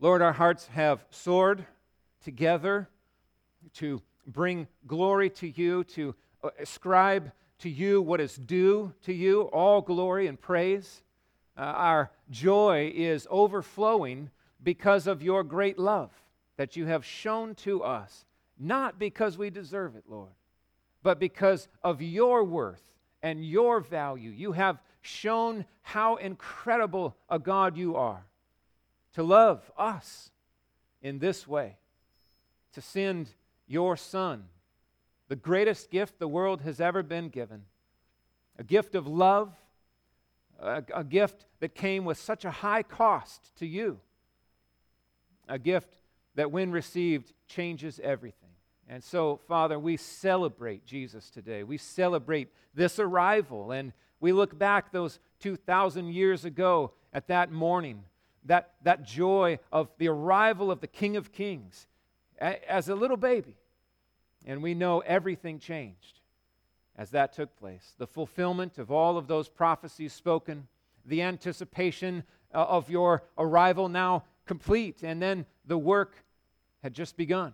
Lord, our hearts have soared together to bring glory to you, to ascribe to you what is due to you, all glory and praise. Our joy is overflowing because of your great love that you have shown to us, not because we deserve it, Lord, but because of your worth and your value. You have shown how incredible a God you are to love us in this way, to send your Son, the greatest gift the world has ever been given, a gift of love, a gift that came with such a high cost to you, a gift that when received changes everything. And so, Father, we celebrate Jesus today. We celebrate this arrival, and we look back those 2,000 years ago at that morning, that joy of the arrival of the King of Kings as a little baby. And we know everything changed as that took place. The fulfillment of all of those prophecies spoken, the anticipation of your arrival now complete, and then the work had just begun.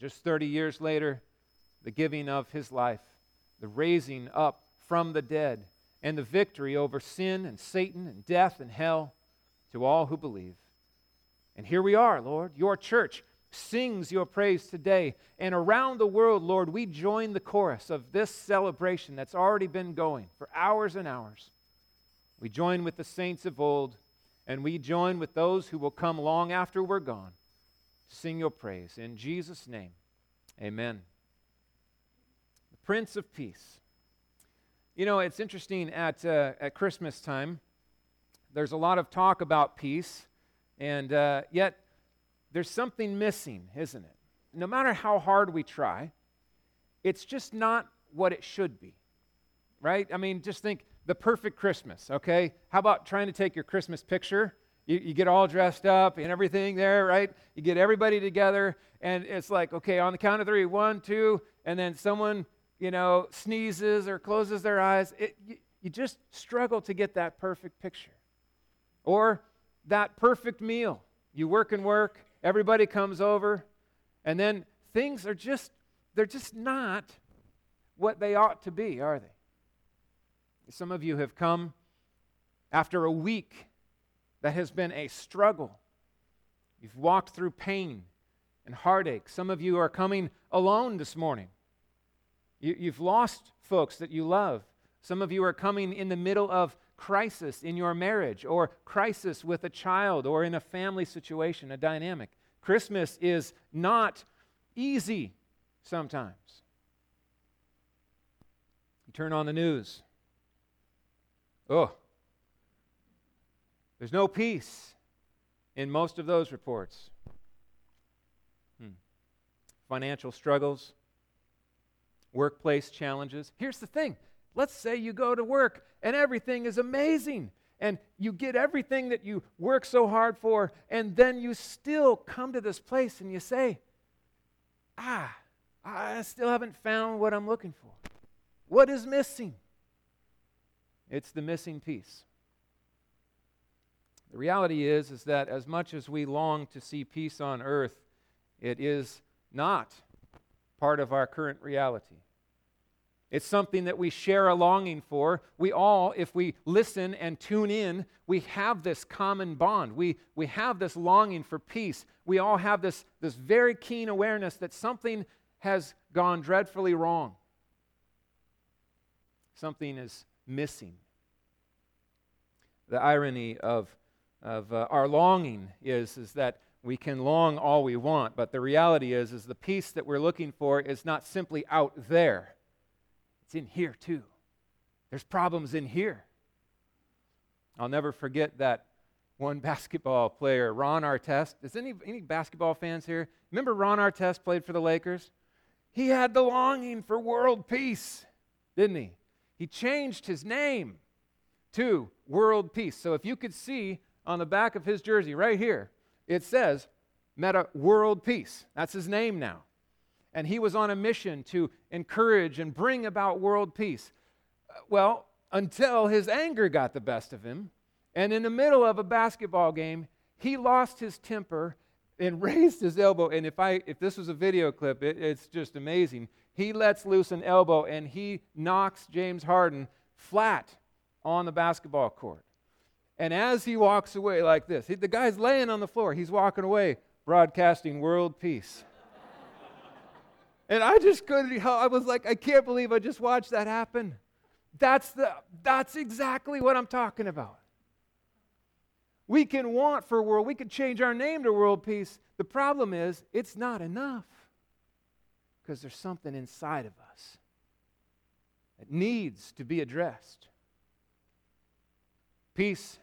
Just 30 years later, the giving of his life, the raising up from the dead, and the victory over sin and Satan and death and hell to all who believe. And here we are, Lord, your church sings your praise today. And around the world, Lord, we join the chorus of this celebration that's already been going for hours and hours. We join with the saints of old, and we join with those who will come long after we're gone to sing your praise. In Jesus' name, amen. The Prince of Peace. You know, it's interesting at Christmas time, there's a lot of talk about peace, and yet there's something missing, isn't it? No matter how hard we try, it's just not what it should be, right? I mean, just think the perfect Christmas, okay? How about trying to take your Christmas picture? You get all dressed up and everything there, right? You get everybody together, and it's like, okay, on the count of three, one, two, and then someone, you know, sneezes or closes their eyes. You just struggle to get that perfect picture. Or that perfect meal. You work and work, everybody comes over, and then things are they're just not what they ought to be, are they? Some of you have come after a week that has been a struggle. You've walked through pain and heartache. Some of you are coming alone this morning. You've lost folks that you love. Some of you are coming in the middle of crisis in your marriage, or crisis with a child, or in a family situation, a dynamic. Christmas is not easy sometimes. You turn on the news. Oh, there's no peace in most of those reports. Financial struggles, workplace challenges. Here's the thing. Let's say you go to work and everything is amazing and you get everything that you work so hard for, and then you still come to this place and you say, I still haven't found what I'm looking for. What is missing? It's the missing piece. The reality is that as much as we long to see peace on earth, it is not part of our current reality. It's something that we share a longing for. We all, if we listen and tune in, we have this common bond. We have this longing for peace. We all have this very keen awareness that something has gone dreadfully wrong. Something is missing. The irony of our longing is that we can long all we want, but the reality is the peace that we're looking for is not simply out there. It's in here too. There's problems in here. I'll never forget that one basketball player, Ron Artest. Is any basketball fans here? Remember Ron Artest played for the Lakers? He had the longing for world peace, didn't he? He changed his name to World Peace. So if you could see on the back of his jersey right here, it says Meta World Peace. That's his name now. And he was on a mission to encourage and bring about world peace. Well, until his anger got the best of him, and in the middle of a basketball game, he lost his temper and raised his elbow. And if this was a video clip, it's just amazing. He lets loose an elbow, and he knocks James Harden flat on the basketball court. And as he walks away like this, the guy's laying on the floor. He's walking away, broadcasting world peace. And I just couldn't help. I was like, I can't believe I just watched that happen. That's exactly what I'm talking about. We can want for world. We can change our name to world peace. The problem is, it's not enough, because there's something inside of us that needs to be addressed. Peace,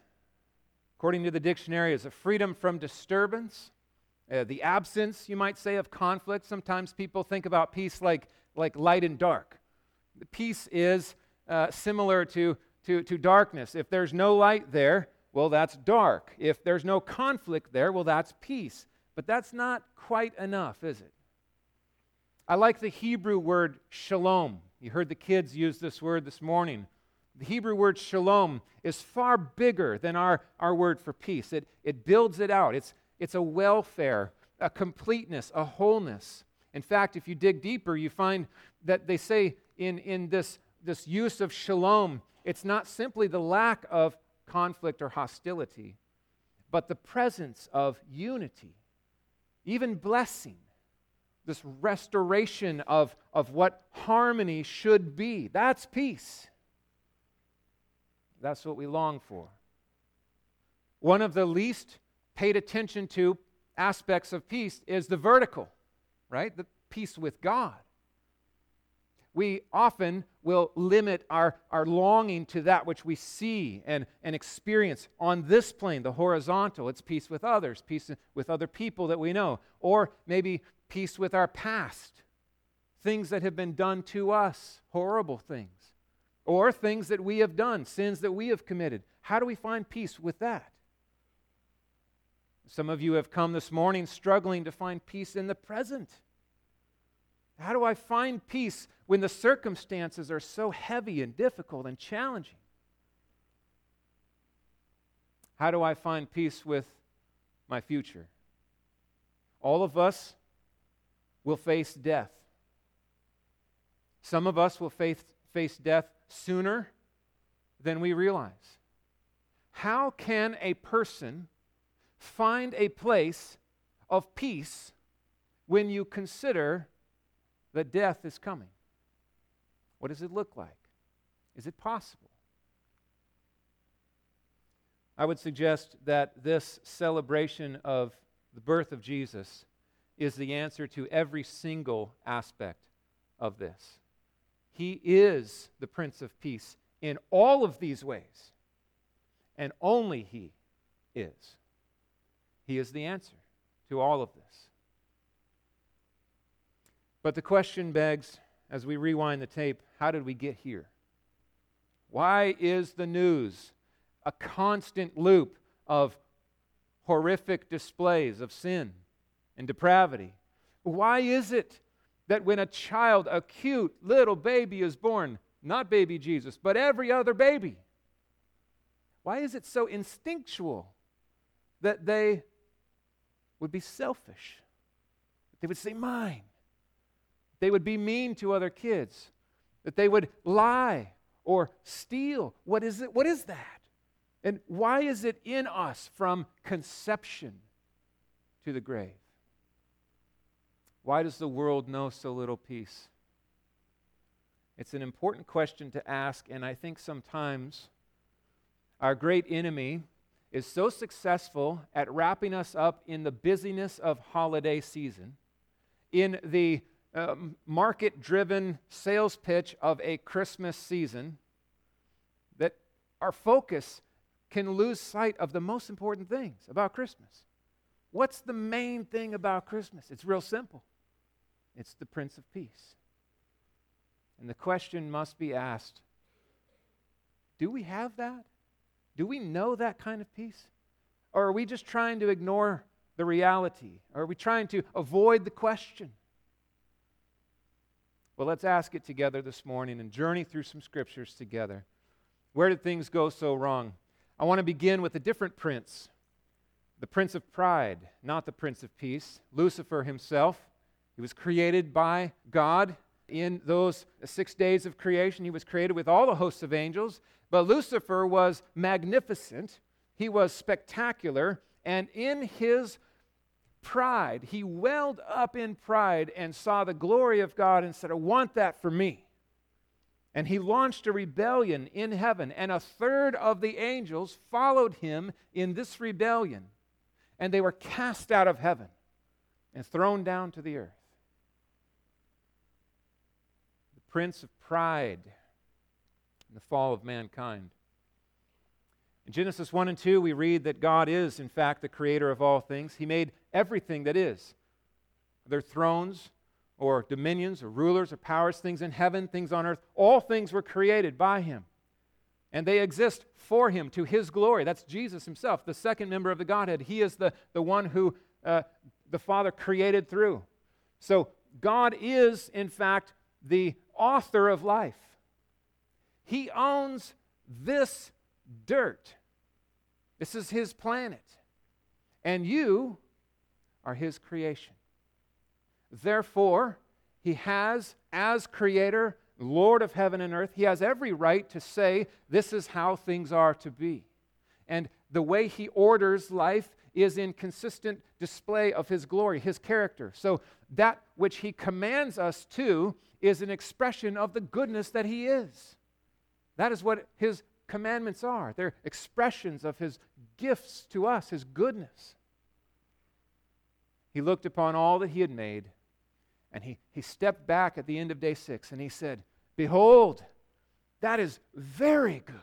according to the dictionary, is a freedom from disturbance, the absence, you might say, of conflict. Sometimes people think about peace like light and dark. Peace is similar to darkness. If there's no light there, well, that's dark. If there's no conflict there, well, that's peace. But that's not quite enough, is it? I like the Hebrew word shalom. You heard the kids use this word this morning. The Hebrew word shalom is far bigger than our word for peace. It builds it out. It's a welfare, a completeness, a wholeness. In fact, if you dig deeper, you find that they say in this use of shalom, it's not simply the lack of conflict or hostility, but the presence of unity, even blessing, this restoration of what harmony should be. That's peace. That's what we long for. One of the least paid attention to aspects of peace is the vertical, right? The peace with God. We often will limit our longing to that which we see and experience on this plane, the horizontal. It's peace with others, peace with other people that we know, or maybe peace with our past, things that have been done to us, horrible things, or things that we have done, sins that we have committed. How do we find peace with that? Some of you have come this morning struggling to find peace in the present. How do I find peace when the circumstances are so heavy and difficult and challenging? How do I find peace with my future? All of us will face death. Some of us will face death sooner than we realize. How can a person find a place of peace when you consider that death is coming? What does it look like? Is it possible? I would suggest that this celebration of the birth of Jesus is the answer to every single aspect of this. He is the Prince of Peace in all of these ways, and only He is. He is the answer to all of this. But the question begs, as we rewind the tape, how did we get here? Why is the news a constant loop of horrific displays of sin and depravity? Why is it that when a child, a cute little baby is born, not baby Jesus, but every other baby, why is it so instinctual that they would be selfish? They would say, mine. They would be mean to other kids, that they would lie or steal. What is it? What is that? And why is it in us from conception to the grave? Why does the world know so little peace? It's an important question to ask, and I think sometimes our great enemy is so successful at wrapping us up in the busyness of holiday season, in the market-driven sales pitch of a Christmas season, that our focus can lose sight of the most important things about Christmas. What's the main thing about Christmas? It's real simple. It's the Prince of Peace. And the question must be asked, do we have that? Do we know that kind of peace? Or are we just trying to ignore the reality? Or are we trying to avoid the question? Well, let's ask it together this morning and journey through some scriptures together. Where did things go so wrong? I want to begin with a different prince. the Prince of Pride, not the Prince of Peace, Lucifer himself. He was created by God. In those 6 days of creation, he was created with all the hosts of angels. But Lucifer was magnificent. He was spectacular. And in his pride, he welled up in pride and saw the glory of God and said, I want that for me. And he launched a rebellion in heaven. And a third of the angels followed him in this rebellion. And they were cast out of heaven and thrown down to the earth. The Prince of Pride and the fall of mankind. In Genesis 1 and 2, we read that God is, in fact, the creator of all things. He made everything that is. Their thrones or dominions or rulers or powers, things in heaven, things on earth, all things were created by Him. And they exist for Him, to His glory. That's Jesus Himself, the second member of the Godhead. He is the one who the Father created through. So God is, in fact, the author of life. He owns this dirt. This is His planet. And you are His creation. Therefore, He has, as Creator, Lord of heaven and earth, He has every right to say, this is how things are to be. And the way He orders life is in consistent display of His glory, His character. So that which He commands us to is an expression of the goodness that He is. That is what His commandments are. They're expressions of His gifts to us, His goodness. He looked upon all that He had made, and he stepped back at the end of day 6, and He said, behold, that is very good.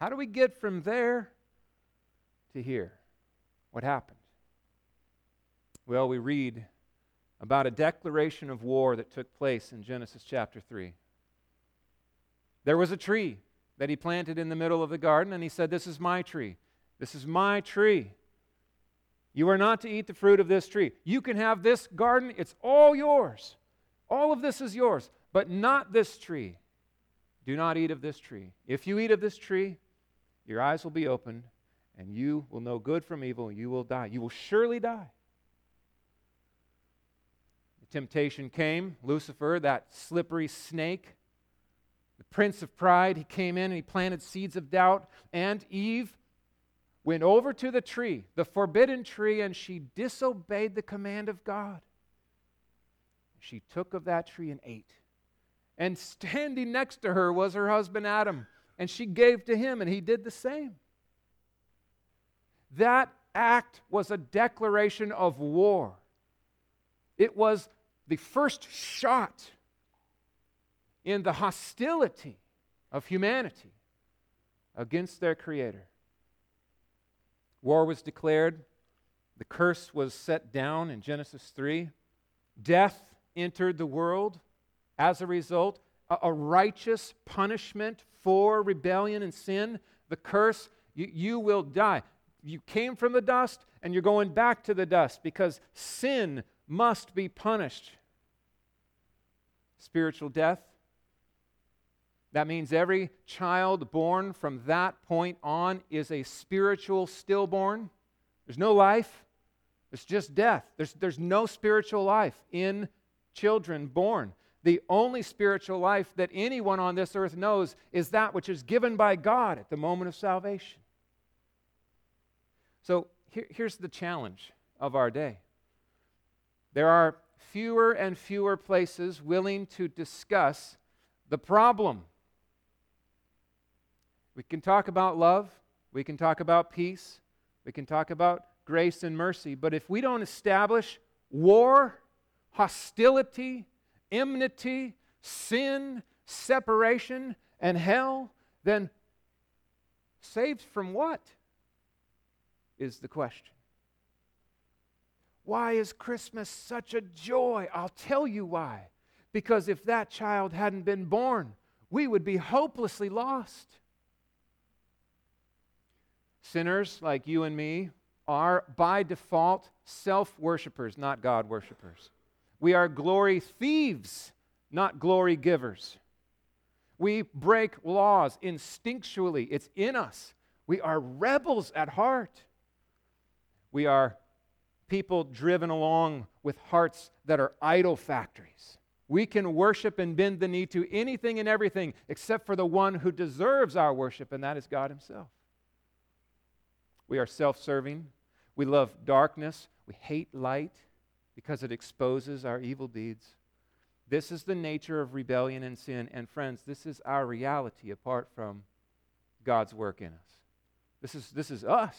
How do we get from there to here? What happened? Well, we read about a declaration of war that took place in Genesis chapter 3. There was a tree that He planted in the middle of the garden, and He said, this is my tree. This is my tree. You are not to eat the fruit of this tree. You can have this garden. It's all yours. All of this is yours, but not this tree. Do not eat of this tree. If you eat of this tree, your eyes will be opened, and you will know good from evil, and you will die. You will surely die. The temptation came. Lucifer, that slippery snake, the Prince of Pride, he came in and he planted seeds of doubt, and Eve went over to the tree, the forbidden tree, and she disobeyed the command of God. She took of that tree and ate. And standing next to her was her husband Adam, and she gave to him, and he did the same. That act was a declaration of war. It was the first shot in the hostility of humanity against their Creator. War was declared. The curse was set down in Genesis 3. Death entered the world. As a result, a righteous punishment for rebellion and sin. The curse, you will die. You came from the dust, and you're going back to the dust because sin must be punished. Spiritual death. That means every child born from that point on is a spiritual stillborn. There's no life. It's just death. There's no spiritual life in children born. The only spiritual life that anyone on this earth knows is that which is given by God at the moment of salvation. So here's the challenge of our day. There are fewer and fewer places willing to discuss the problem. We can talk about love. We can talk about peace. We can talk about grace and mercy. But if we don't establish war, hostility, enmity, sin, separation, and hell, then saved from what is the question? Why is Christmas such a joy? I'll tell you why. Because if that child hadn't been born, we would be hopelessly lost. Sinners like you and me are by default self-worshippers, not God-worshippers. We are glory thieves, not glory givers. We break laws instinctually. It's in us. We are rebels at heart. We are people driven along with hearts that are idol factories. We can worship and bend the knee to anything and everything except for the one who deserves our worship, and that is God Himself. We are self-serving. We love darkness. We hate light because it exposes our evil deeds. This is the nature of rebellion and sin. And friends, this is our reality apart from God's work in us. This is us.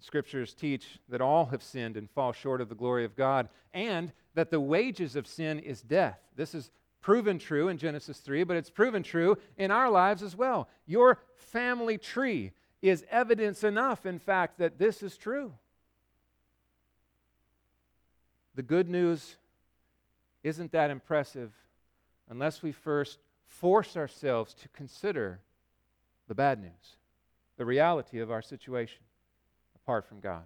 Scriptures teach that all have sinned and fall short of the glory of God, and that the wages of sin is death. This is proven true in Genesis 3, but it's proven true in our lives as well. Your family tree is evidence enough, in fact, that this is true. The good news isn't that impressive unless we first force ourselves to consider the bad news, the reality of our situation apart from God.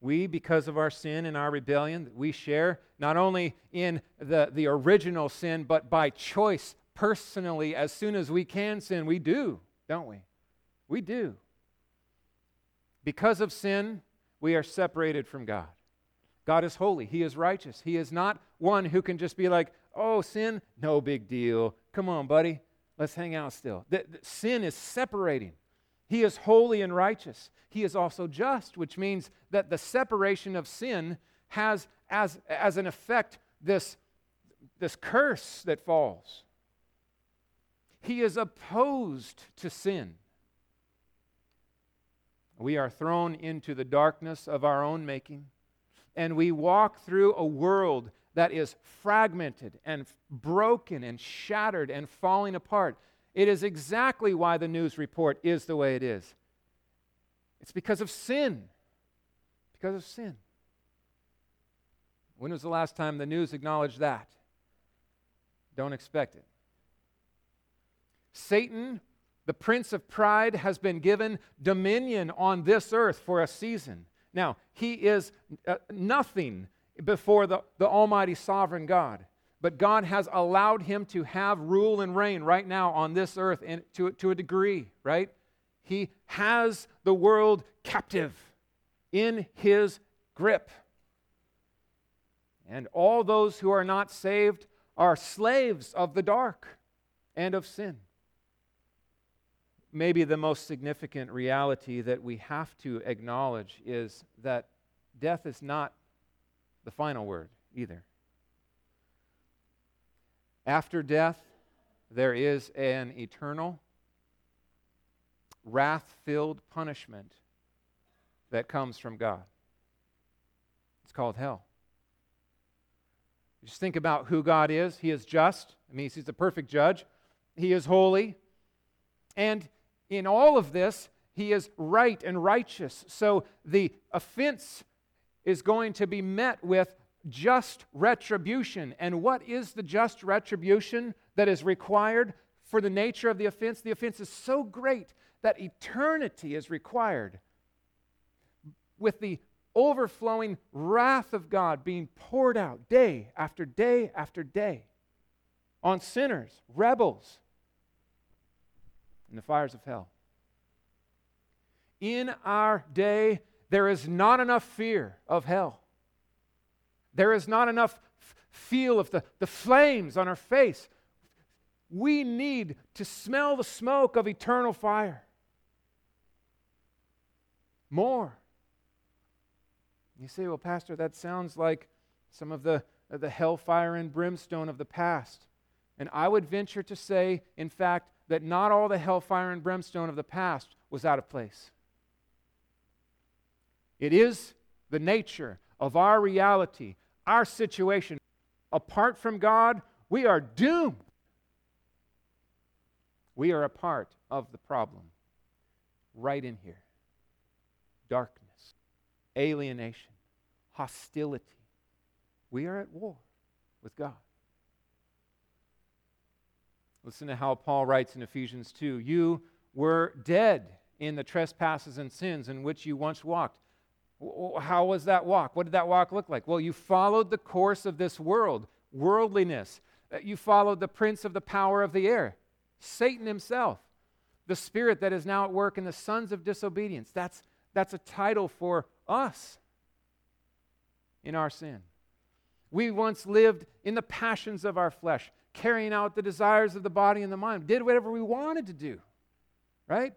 We, because of our sin and our rebellion, we share not only in the original sin, but by choice, personally, as soon as we can sin, we do, don't we? We do. Because of sin, we are separated from God. God is holy. He is righteous. He is not one who can just be like, oh, sin, no big deal. Come on, buddy. Let's hang out still. Sin is separating. He is holy and righteous. He is also just, which means that the separation of sin has as an effect this curse that falls. He is opposed to sin. We are thrown into the darkness of our own making, and we walk through a world that is fragmented and broken and shattered and falling apart. It is exactly why the news report is the way it is. It's because of sin. Because of sin. When was the last time the news acknowledged that? Don't expect it. Satan, the prince of pride, has been given dominion on this earth for a season. Now, he is nothing before the almighty sovereign God. But God has allowed him to have rule and reign right now on this earth and to a degree, right? He has the world captive in his grip. And all those who are not saved are slaves of the dark and of sin. Maybe the most significant reality that we have to acknowledge is that death is not the final word either. After death, there is an eternal, wrath-filled punishment that comes from God. It's called hell. Just think about who God is. He is just. It means He's the perfect judge. He is holy. And in all of this, He is right and righteous. So the offense is going to be met with just retribution. And what is the just retribution that is required for the nature of the offense? The offense is so great that eternity is required, with the overflowing wrath of God being poured out day after day after day on sinners, rebels, in the fires of hell. In our day, there is not enough fear of hell. There is not enough feel of the flames on our face. We need to smell the smoke of eternal fire. More. You say, well, Pastor, that sounds like some of the hellfire and brimstone of the past. And I would venture to say, in fact, that not all the hellfire and brimstone of the past was out of place. It is the nature of our reality, our situation. Apart from God, we are doomed. We are a part of the problem. Right in here. Darkness, alienation, hostility. We are at war with God. Listen to how Paul writes in Ephesians 2. You were dead in the trespasses and sins in which you once walked. How was that walk? What did that walk look like? Well, you followed the course of this world, worldliness. You followed the prince of the power of the air, Satan himself, the spirit that is now at work in the sons of disobedience. That's a title for us in our sin. We once lived in the passions of our flesh, carrying out the desires of the body and the mind, did whatever we wanted to do, right?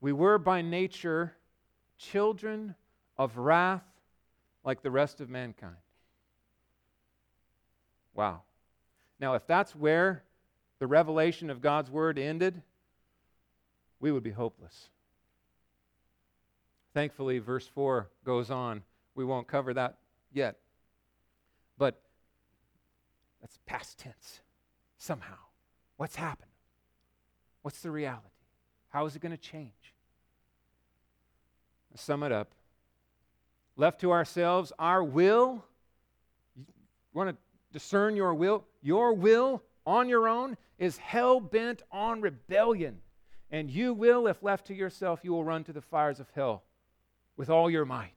We were by nature children of wrath like the rest of mankind. Wow. Now, if that's where the revelation of God's word ended, we would be hopeless. Thankfully, verse 4 goes on. We won't cover that yet. But that's past tense. Somehow. What's happened? What's the reality? How is it going to change? I'll sum it up. Left to ourselves, our will, you want to discern your will on your own is hell-bent on rebellion. And you will, if left to yourself, you will run to the fires of hell with all your might.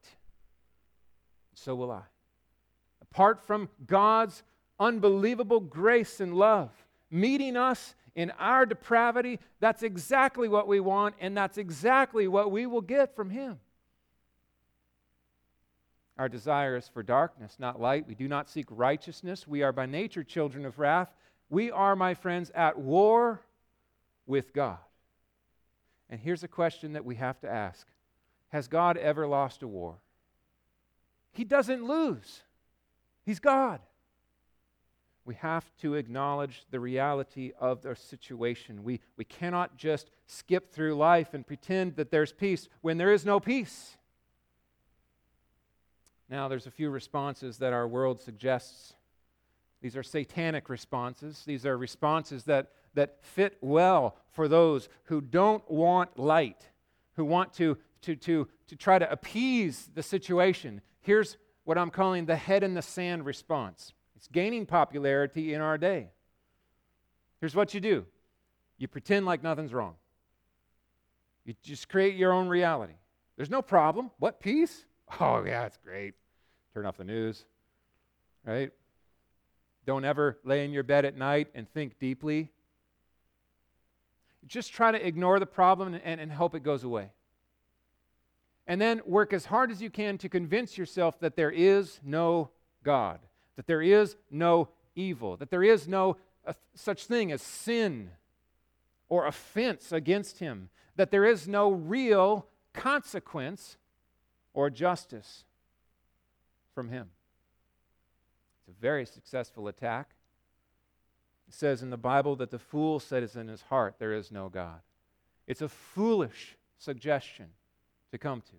So will I. Apart from God's unbelievable grace and love, meeting us in our depravity, that's exactly what we want, and that's exactly what we will get from Him. Our desire is for darkness, not light. We do not seek righteousness. We are by nature children of wrath. We are, my friends, at war with God. And here's a question that we have to ask. Has God ever lost a war? He doesn't lose. He's God. We have to acknowledge the reality of their situation. We cannot just skip through life and pretend that there's peace when there is no peace. Now, there's a few responses that our world suggests. These are satanic responses. These are responses that fit well for those who don't want light, who want to try to appease the situation. Here's what I'm calling the head in the sand response. It's gaining popularity in our day. Here's what you do. You pretend like nothing's wrong. You just create your own reality. There's no problem. What, peace? Oh, yeah, it's great. Turn off the news, right? Don't ever lay in your bed at night and think deeply. Just try to ignore the problem and hope it goes away. And then work as hard as you can to convince yourself that there is no God, that there is no evil, that there is no such thing as sin or offense against Him, that there is no real consequence or justice from Him. It's a very successful attack. It says in the Bible that the fool says in his heart, there is no God. It's a foolish suggestion to come to.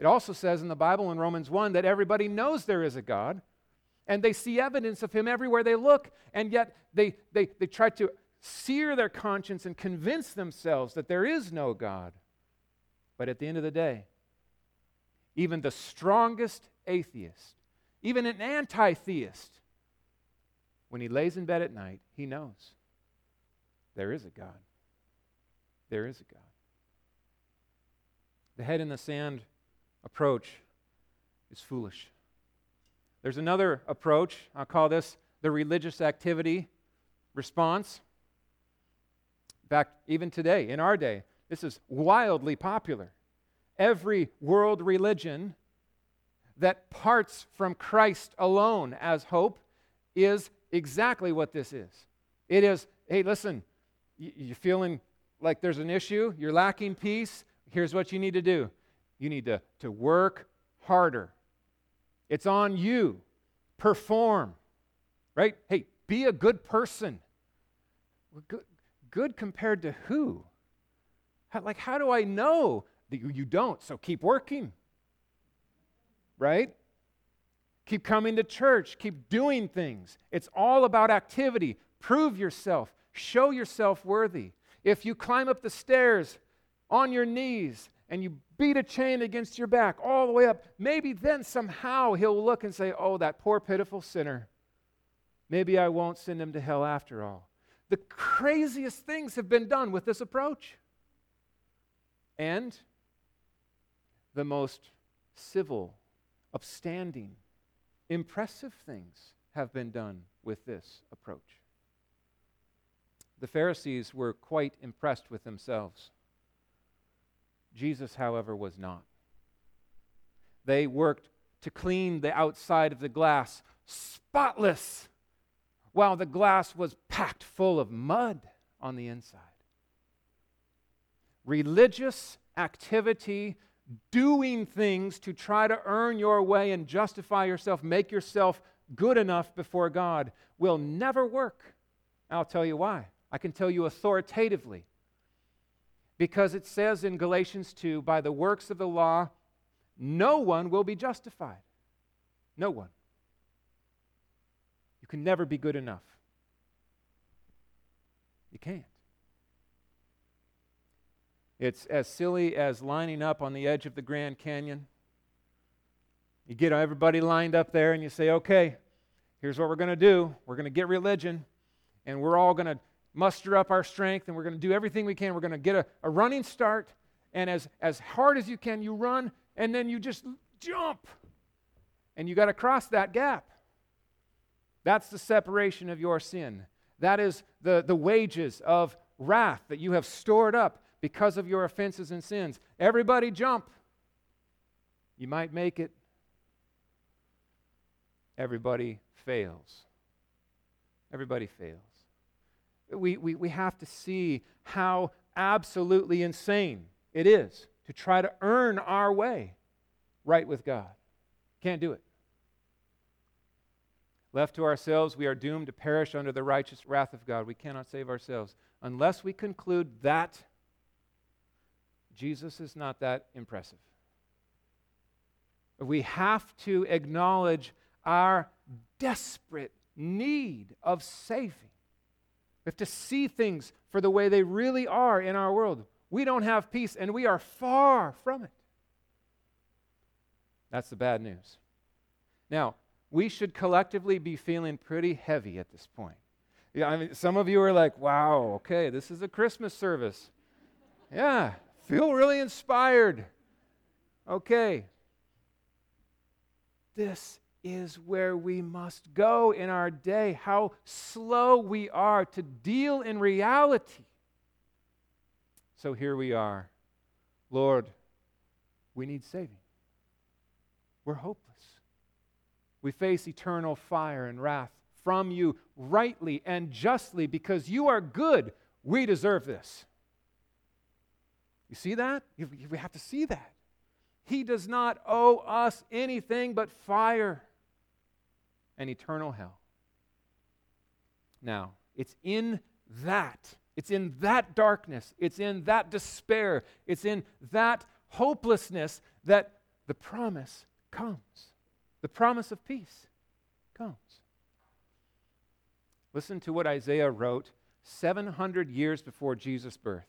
It also says in the Bible in Romans 1 that everybody knows there is a God, and they see evidence of Him everywhere they look, and yet they try to sear their conscience and convince themselves that there is no God. But at the end of the day, even the strongest atheist, even an anti-theist, when he lays in bed at night, he knows there is a God. There is a God. The head in the sand approach is foolish. There's another approach. I'll call this the religious activity response. Back even today, in our day, this is wildly popular. Every world religion that parts from Christ alone as hope is exactly what this is. It is, hey, listen, you're feeling like there's an issue, you're lacking peace, here's what you need to do. You need to work harder. It's on you. Perform, right? Hey, be a good person. Good compared to who? How do I know that you don't? So keep working. Right? Keep coming to church. Keep doing things. It's all about activity. Prove yourself. Show yourself worthy. If you climb up the stairs on your knees and you beat a chain against your back all the way up, maybe then somehow He'll look and say, oh, that poor pitiful sinner. Maybe I won't send him to hell after all. The craziest things have been done with this approach. And the most civil, upstanding, impressive things have been done with this approach. The Pharisees were quite impressed with themselves. Jesus, however, was not. They worked to clean the outside of the glass spotless, while the glass was packed full of mud on the inside. Religious activity, doing things to try to earn your way and justify yourself, make yourself good enough before God, will never work. I'll tell you why. I can tell you authoritatively. Because it says in Galatians 2, by the works of the law, no one will be justified. No one. You can never be good enough. You can't. It's as silly as lining up on the edge of the Grand Canyon. You get everybody lined up there and you say, okay, here's what we're going to do. We're going to get religion and we're all going to muster up our strength and we're going to do everything we can. We're going to get a running start, and as hard as you can, you run, and then you just jump. And you got to cross that gap. That's the separation of your sin. That is the wages of wrath that you have stored up because of your offenses and sins. Everybody jump. You might make it. Everybody fails. Everybody fails. We have to see how absolutely insane it is to try to earn our way right with God. Can't do it. Left to ourselves, we are doomed to perish under the righteous wrath of God. We cannot save ourselves unless we conclude that Jesus is not that impressive. We have to acknowledge our desperate need of saving. We have to see things for the way they really are in our world. We don't have peace, and we are far from it. That's the bad news. Now, we should collectively be feeling pretty heavy at this point. Yeah, I mean, some of you are like, wow, okay, this is a Christmas service. Yeah, feel really inspired. Okay. This is where we must go in our day, how slow we are to deal in reality. So here we are. Lord, we need saving. We're hopeless. We face eternal fire and wrath from you rightly and justly because you are good. We deserve this. You see that? We have to see that. He does not owe us anything but fire and eternal hell. Now, it's in that darkness, it's in that despair, it's in that hopelessness that the promise comes. The promise of peace comes. Listen to what Isaiah wrote 700 years before Jesus' birth.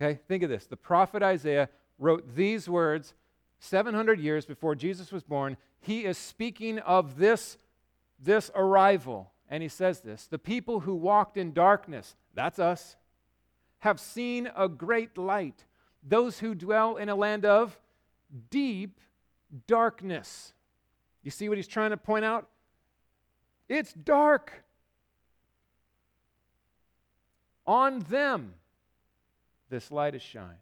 Okay, think of this. The prophet Isaiah wrote these words 700 years before Jesus was born. He is speaking of this arrival. And he says this, the people who walked in darkness, that's us, have seen a great light. Those who dwell in a land of deep darkness. You see what he's trying to point out? It's dark. On them, this light is shined.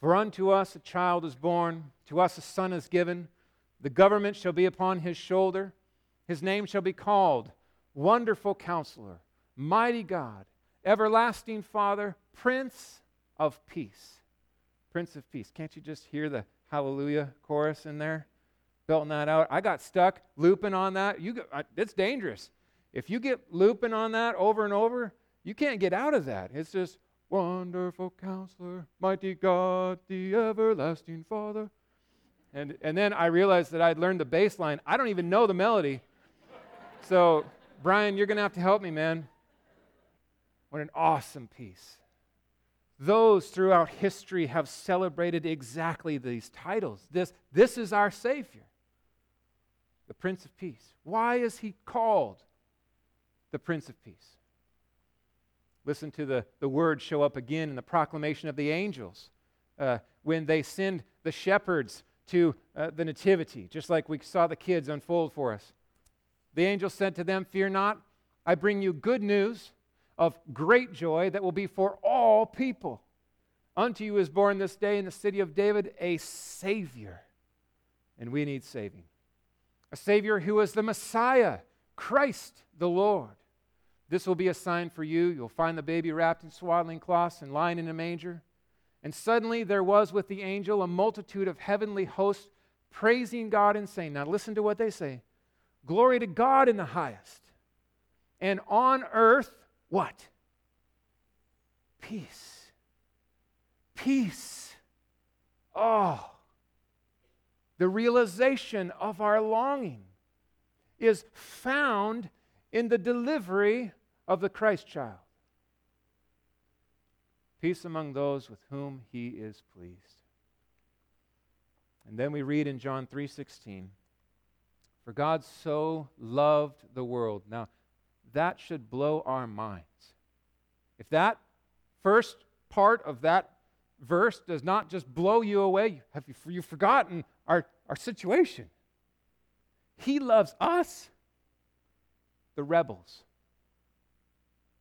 For unto us a child is born, to us a son is given. The government shall be upon his shoulder. His name shall be called Wonderful Counselor, Mighty God, Everlasting Father, Prince of Peace. Prince of Peace. Can't you just hear the hallelujah chorus in there? Belting that out. I got stuck looping on that. It's dangerous. If you get looping on that over and over, you can't get out of that. It's just Wonderful Counselor, Mighty God, the Everlasting Father. And then I realized that I'd learned the bass line. I don't even know the melody. So, Brian, you're going to have to help me, man. What an awesome piece. Those throughout history have celebrated exactly these titles. This is our Savior, the Prince of Peace. Why is he called the Prince of Peace? Listen to the words show up again in the proclamation of the angels when they send the shepherds to the nativity, just like we saw the kids unfold for us. The angel said to them, "Fear not, I bring you good news of great joy that will be for all people. Unto you is born this day in the city of David a Savior. And we need saving. A Savior who is the Messiah, Christ the Lord. This will be a sign for you. You'll find the baby wrapped in swaddling cloths and lying in a manger. And suddenly there was with the angel a multitude of heavenly hosts praising God and saying, now listen to what they say, glory to God in the highest. And on earth, what? Peace. Peace. Oh, the realization of our longing is found in the delivery of the Christ child. Peace among those with whom he is pleased. And then we read in John 3:16, for God so loved the world. Now, that should blow our minds. If that first part of that verse does not just blow you away, have you forgotten our situation? He loves us, the rebels,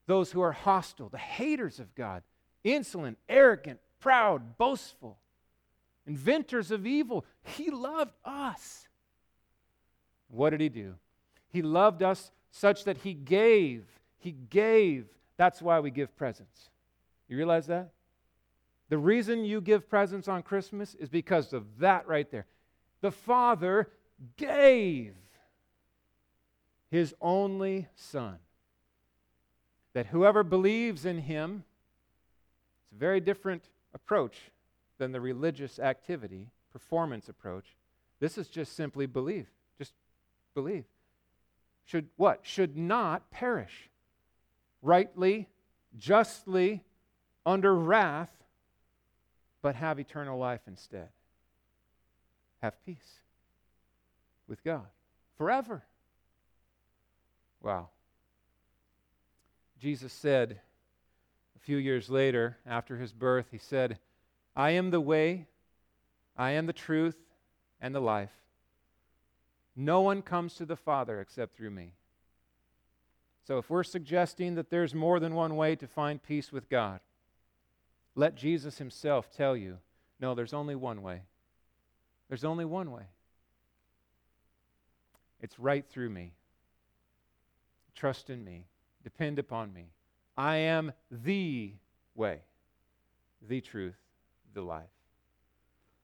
those who are hostile, the haters of God, insolent, arrogant, proud, boastful, inventors of evil. He loved us. What did he do? He loved us such that he gave. He gave. That's why we give presents. You realize that? The reason you give presents on Christmas is because of that right there. The Father gave his only Son, that whoever believes in him, it's a very different approach than the religious activity, performance approach. This is just simply believe. Just believe. Should what? Should not perish. Rightly, justly, under wrath, but have eternal life instead. Have peace with God forever. Wow. Jesus said a few years later, after his birth, he said, I am the way, I am the truth, and the life. No one comes to the Father except through me. So if we're suggesting that there's more than one way to find peace with God, let Jesus himself tell you, no, there's only one way. There's only one way. It's right through me. Trust in me. Depend upon me. I am the way, the truth, the life.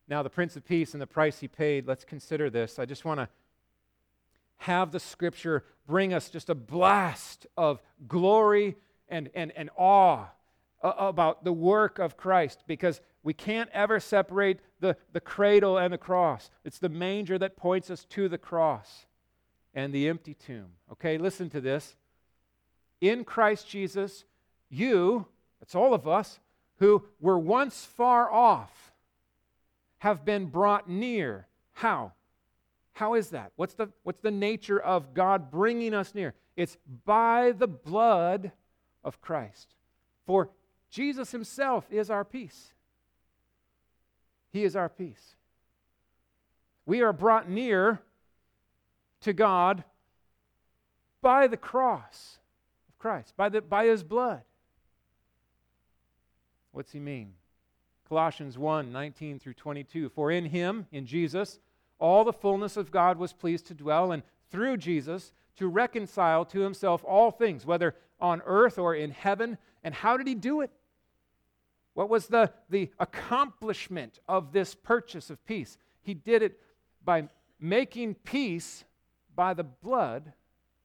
Now, the Prince of Peace and the price he paid, let's consider this. I just want to have the Scripture bring us just a blast of glory and awe about the work of Christ, because we can't ever separate the cradle and the cross. It's the manger that points us to the cross and the empty tomb. Okay, listen to this. In Christ Jesus, you, that's all of us, who were once far off, have been brought near. How? How is that? What's the nature of God bringing us near? It's by the blood of Christ. For Jesus himself is our peace. He is our peace. We are brought near to God by the cross of Christ, by his blood. What's he mean? Colossians 1:19 through 22. For in him, in Jesus, all the fullness of God was pleased to dwell, and through Jesus to reconcile to himself all things, whether on earth or in heaven. And how did he do it? What was the accomplishment of this purchase of peace? He did it by making peace by the blood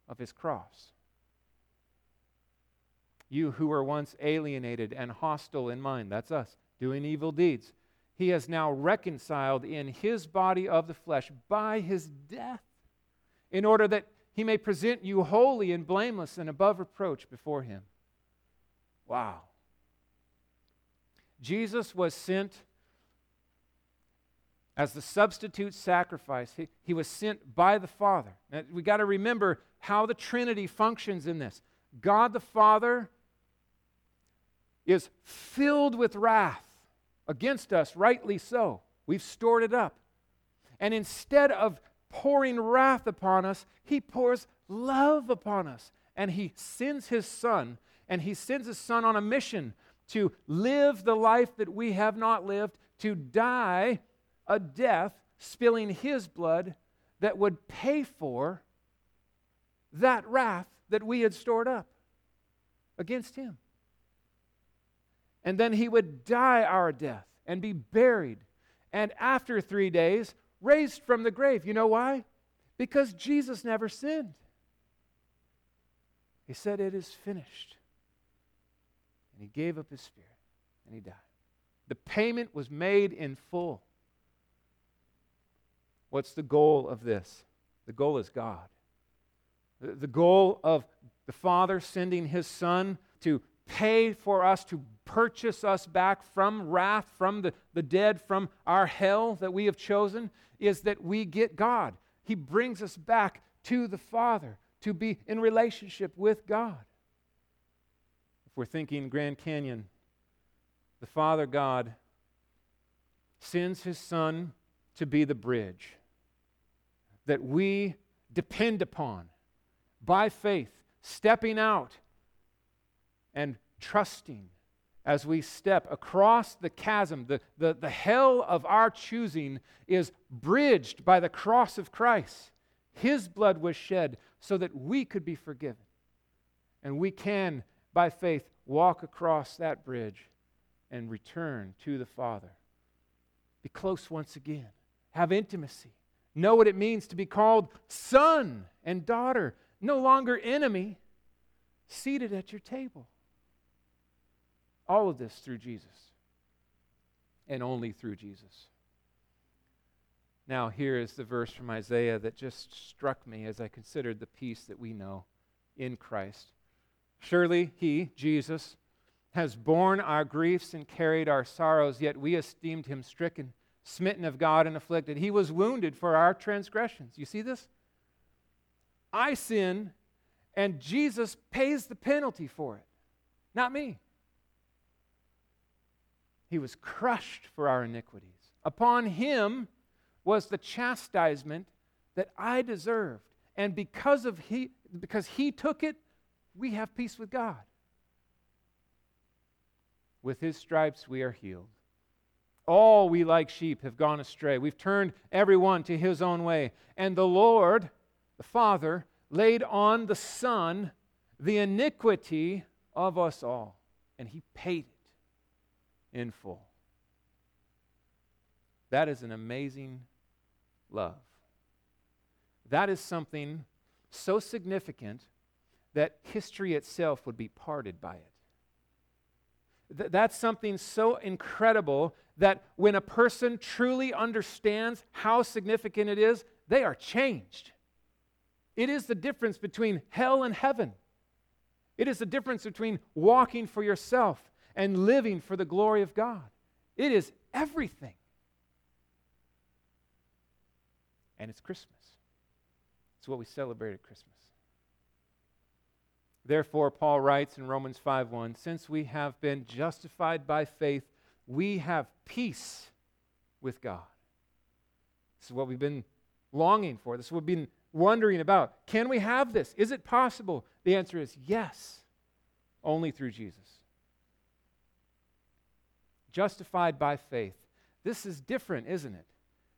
of his cross. You who were once alienated and hostile in mind, that's us, doing evil deeds, he has now reconciled in his body of the flesh by his death, in order that he may present you holy and blameless and above reproach before him. Wow. Jesus was sent as the substitute sacrifice. He was sent by the Father. Now, we got to remember how the Trinity functions in this. God the Father is filled with wrath against us, rightly so. We've stored it up. And instead of pouring wrath upon us, he pours love upon us. And he sends his Son and he sends his son on a mission to live the life that we have not lived, to die a death, spilling his blood that would pay for that wrath that we had stored up against him. And then he would die our death and be buried, and after 3 days, raised from the grave. You know why? Because Jesus never sinned. He said, "It is finished." And he gave up his spirit, and he died. The payment was made in full. What's the goal of this? The goal is God. The goal of the Father sending his Son to pay for us, to purchase us back from wrath, from the dead, from our hell that we have chosen, is that we get God. He brings us back to the Father to be in relationship with God. If we're thinking Grand Canyon, the Father God sends his Son to be the bridge that we depend upon by faith, stepping out and trusting as we step across the chasm. The hell of our choosing is bridged by the cross of Christ. His blood was shed so that we could be forgiven. And we can, by faith, walk across that bridge and return to the Father. Be close once again. Have intimacy. Know what it means to be called son and daughter, no longer enemy, seated at your table. All of this through Jesus, and only through Jesus. Now, here is the verse from Isaiah that just struck me as I considered the peace that we know in Christ. "Surely he," Jesus, "has borne our griefs and carried our sorrows, yet we esteemed him stricken, smitten of God and afflicted. He was wounded for our transgressions." You see this? I sin, and Jesus pays the penalty for it. Not me. "He was crushed for our iniquities. Upon him was the chastisement that I deserved. And because he took it, we have peace with God. With his stripes we are healed. All we like sheep have gone astray. We've turned everyone to his own way. And the Lord," the Father, "laid on the Son the iniquity of us all." And he paid it in full. That is an amazing love. That is something so significant that history itself would be parted by it. That's something so incredible that when a person truly understands how significant it is, they are changed. It is the difference between hell and heaven. It is the difference between walking for yourself and living for the glory of God. It is everything. And it's Christmas. It's what we celebrate at Christmas. Therefore, Paul writes in Romans 5:1, "Since we have been justified by faith, we have peace with God." This is what we've been longing for. This is what we've been wondering about. Can we have this? Is it possible? The answer is yes, only through Jesus. Justified by faith. This is different, isn't it,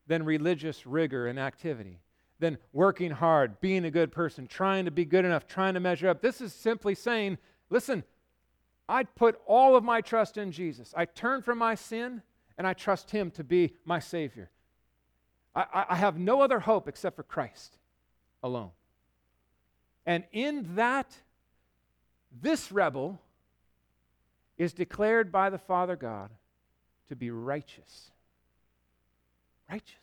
than religious rigor and activity, than working hard, being a good person, trying to be good enough, trying to measure up. This is simply saying, listen, I put all of my trust in Jesus. I turn from my sin, and I trust him to be my Savior. I have no other hope except for Christ alone. And in that, this rebel is declared by the Father God to be righteous. Righteous.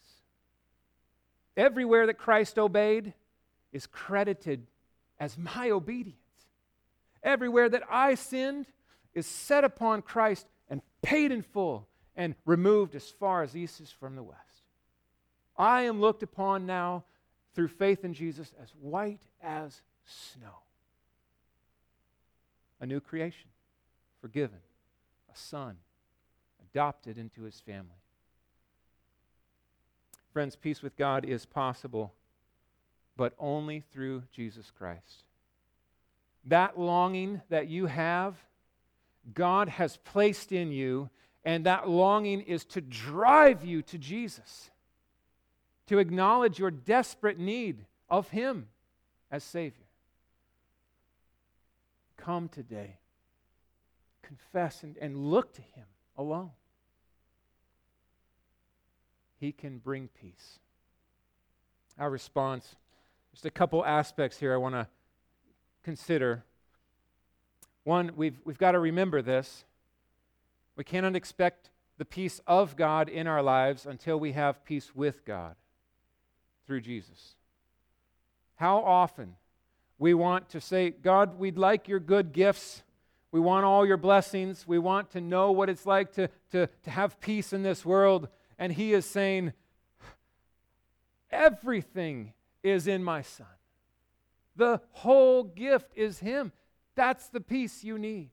Everywhere that Christ obeyed is credited as my obedience. Everywhere that I sinned is set upon Christ and paid in full and removed as far as east is from the west. I am looked upon now through faith in Jesus as white as snow. A new creation, forgiven, a son, adopted into his family. Friends, peace with God is possible, but only through Jesus Christ. that longing that you have, God has placed in you, and that longing is to drive you to Jesus, to acknowledge your desperate need of Him as Savior. Come today, confess, and look to Him alone. He can bring peace. Our response, just a couple aspects here I want to consider. One, we've got to remember this. We cannot expect the peace of God in our lives until we have peace with God through Jesus. How often we want to say, God, we'd like your good gifts. We want all your blessings. We want to know what it's like to have peace in this world. And He is saying, everything is in my Son. The whole gift is Him. That's the peace you need.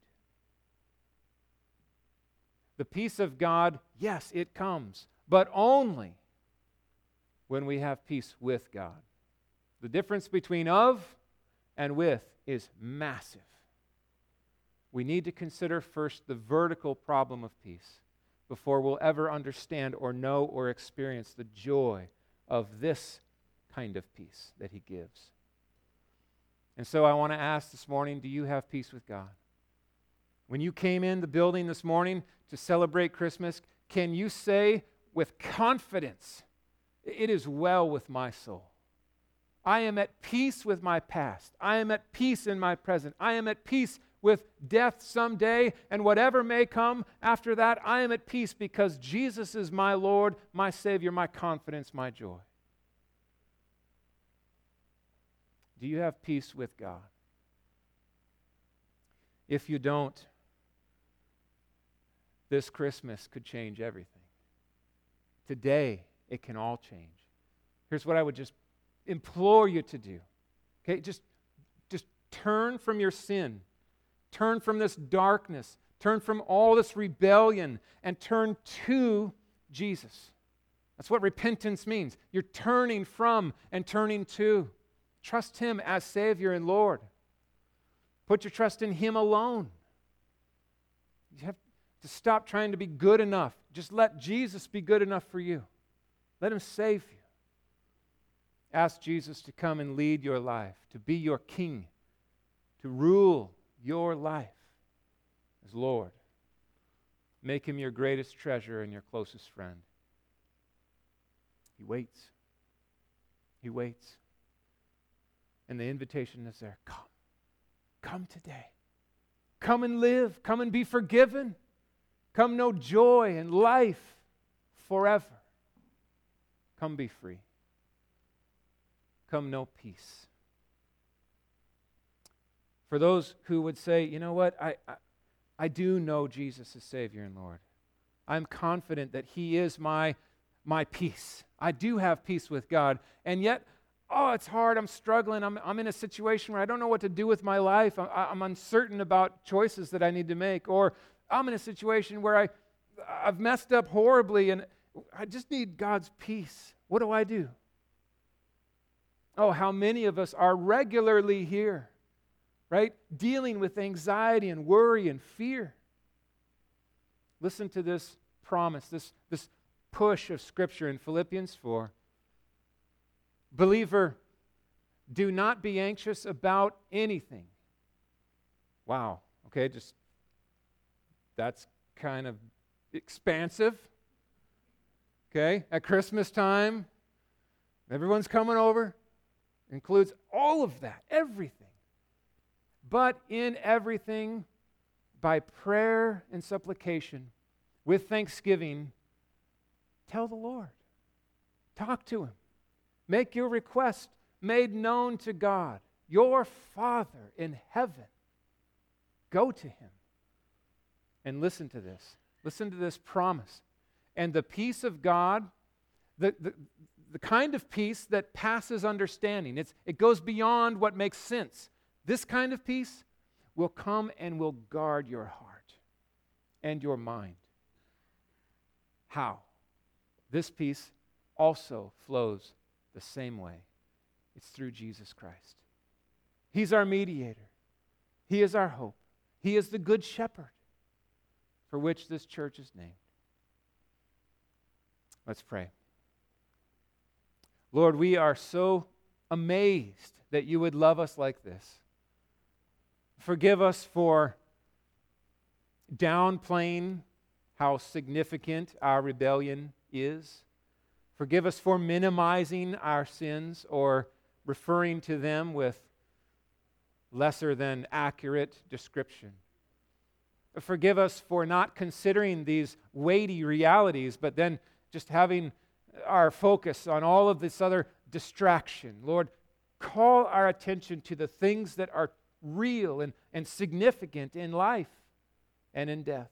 The peace of God, yes, it comes, but only when we have peace with God. The difference between of and with is massive. We need to consider first the vertical problem of peace before we'll ever understand or know or experience the joy of this kind of peace that He gives. And so I want to ask this morning, do you have peace with God? When you came in the building this morning to celebrate Christmas, can you say with confidence, it is well with my soul? I am at peace with my past. I am at peace in my present. I am at peace with death someday, and whatever may come after that, I am at peace because Jesus is my Lord, my Savior, my confidence, my joy. Do you have peace with God? If you don't, this Christmas could change everything. Today, it can all change. Here's what I would just implore you to do. Okay, just turn from your sin. Turn from this darkness. Turn from all this rebellion and turn to Jesus. That's what repentance means. You're turning from and turning to. Trust Him as Savior and Lord. Put your trust in Him alone. You have to stop trying to be good enough. Just let Jesus be good enough for you. Let Him save you. Ask Jesus to come and lead your life, to be your King, to rule your life as Lord. Make Him your greatest treasure and your closest friend. He waits. He waits. And the invitation is there. Come. Come today. Come and live. Come and be forgiven. Come know joy and life forever. Come be free. Come know peace. For those who would say, you know what, I do know Jesus as Savior and Lord. I'm confident that He is my peace. I do have peace with God. And yet, oh, it's hard, I'm struggling, I'm in a situation where I don't know what to do with my life, I'm uncertain about choices that I need to make, or I'm in a situation where I've messed up horribly and I just need God's peace. What do I do? Oh, how many of us are regularly here, right? Dealing with anxiety and worry and fear. Listen to this promise, this push of Scripture in Philippians 4. Believer, do not be anxious about anything. Wow. Okay, that's kind of expansive. Okay, at Christmas time, everyone's coming over. Includes all of that, everything. But in everything, by prayer and supplication, with thanksgiving, tell the Lord. Talk to Him. Make your request made known to God, your Father in heaven. Go to Him. And listen to this. Listen to this promise. And the peace of God, the kind of peace that passes understanding, it goes beyond what makes sense. This kind of peace will come and will guard your heart and your mind. How? This peace also flows the same way. It's through Jesus Christ. He's our mediator. He is our hope. He is the good shepherd for which this church is named. Let's pray. Lord, we are so amazed that you would love us like this. Forgive us for downplaying how significant our rebellion is. Forgive us for minimizing our sins or referring to them with lesser than accurate description. Forgive us for not considering these weighty realities, but then just having our focus on all of this other distraction. Lord, call our attention to the things that are real and significant in life and in death.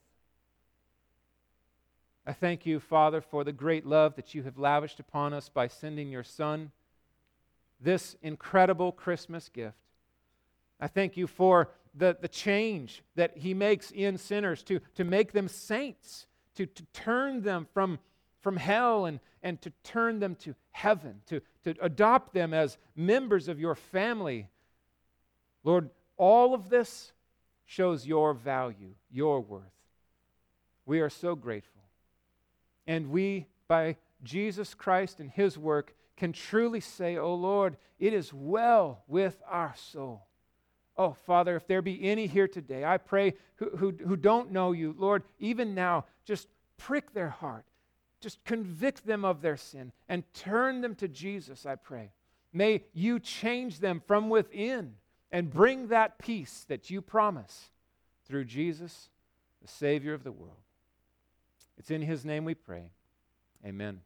I thank you, Father, for the great love that you have lavished upon us by sending your Son, this incredible Christmas gift. I thank you for the change that he makes in sinners to make them saints, to turn them from hell and to turn them to heaven, to adopt them as members of your family. Lord, all of this shows your value, your worth. We are so grateful. And we, by Jesus Christ and his work, can truly say, "Oh Lord, it is well with our soul." Oh Father, if there be any here today, I pray who don't know you, Lord, even now, just prick their heart. Just convict them of their sin and turn them to Jesus, I pray. May you change them from within and bring that peace that you promise through Jesus, the Savior of the world. It's in his name we pray. Amen.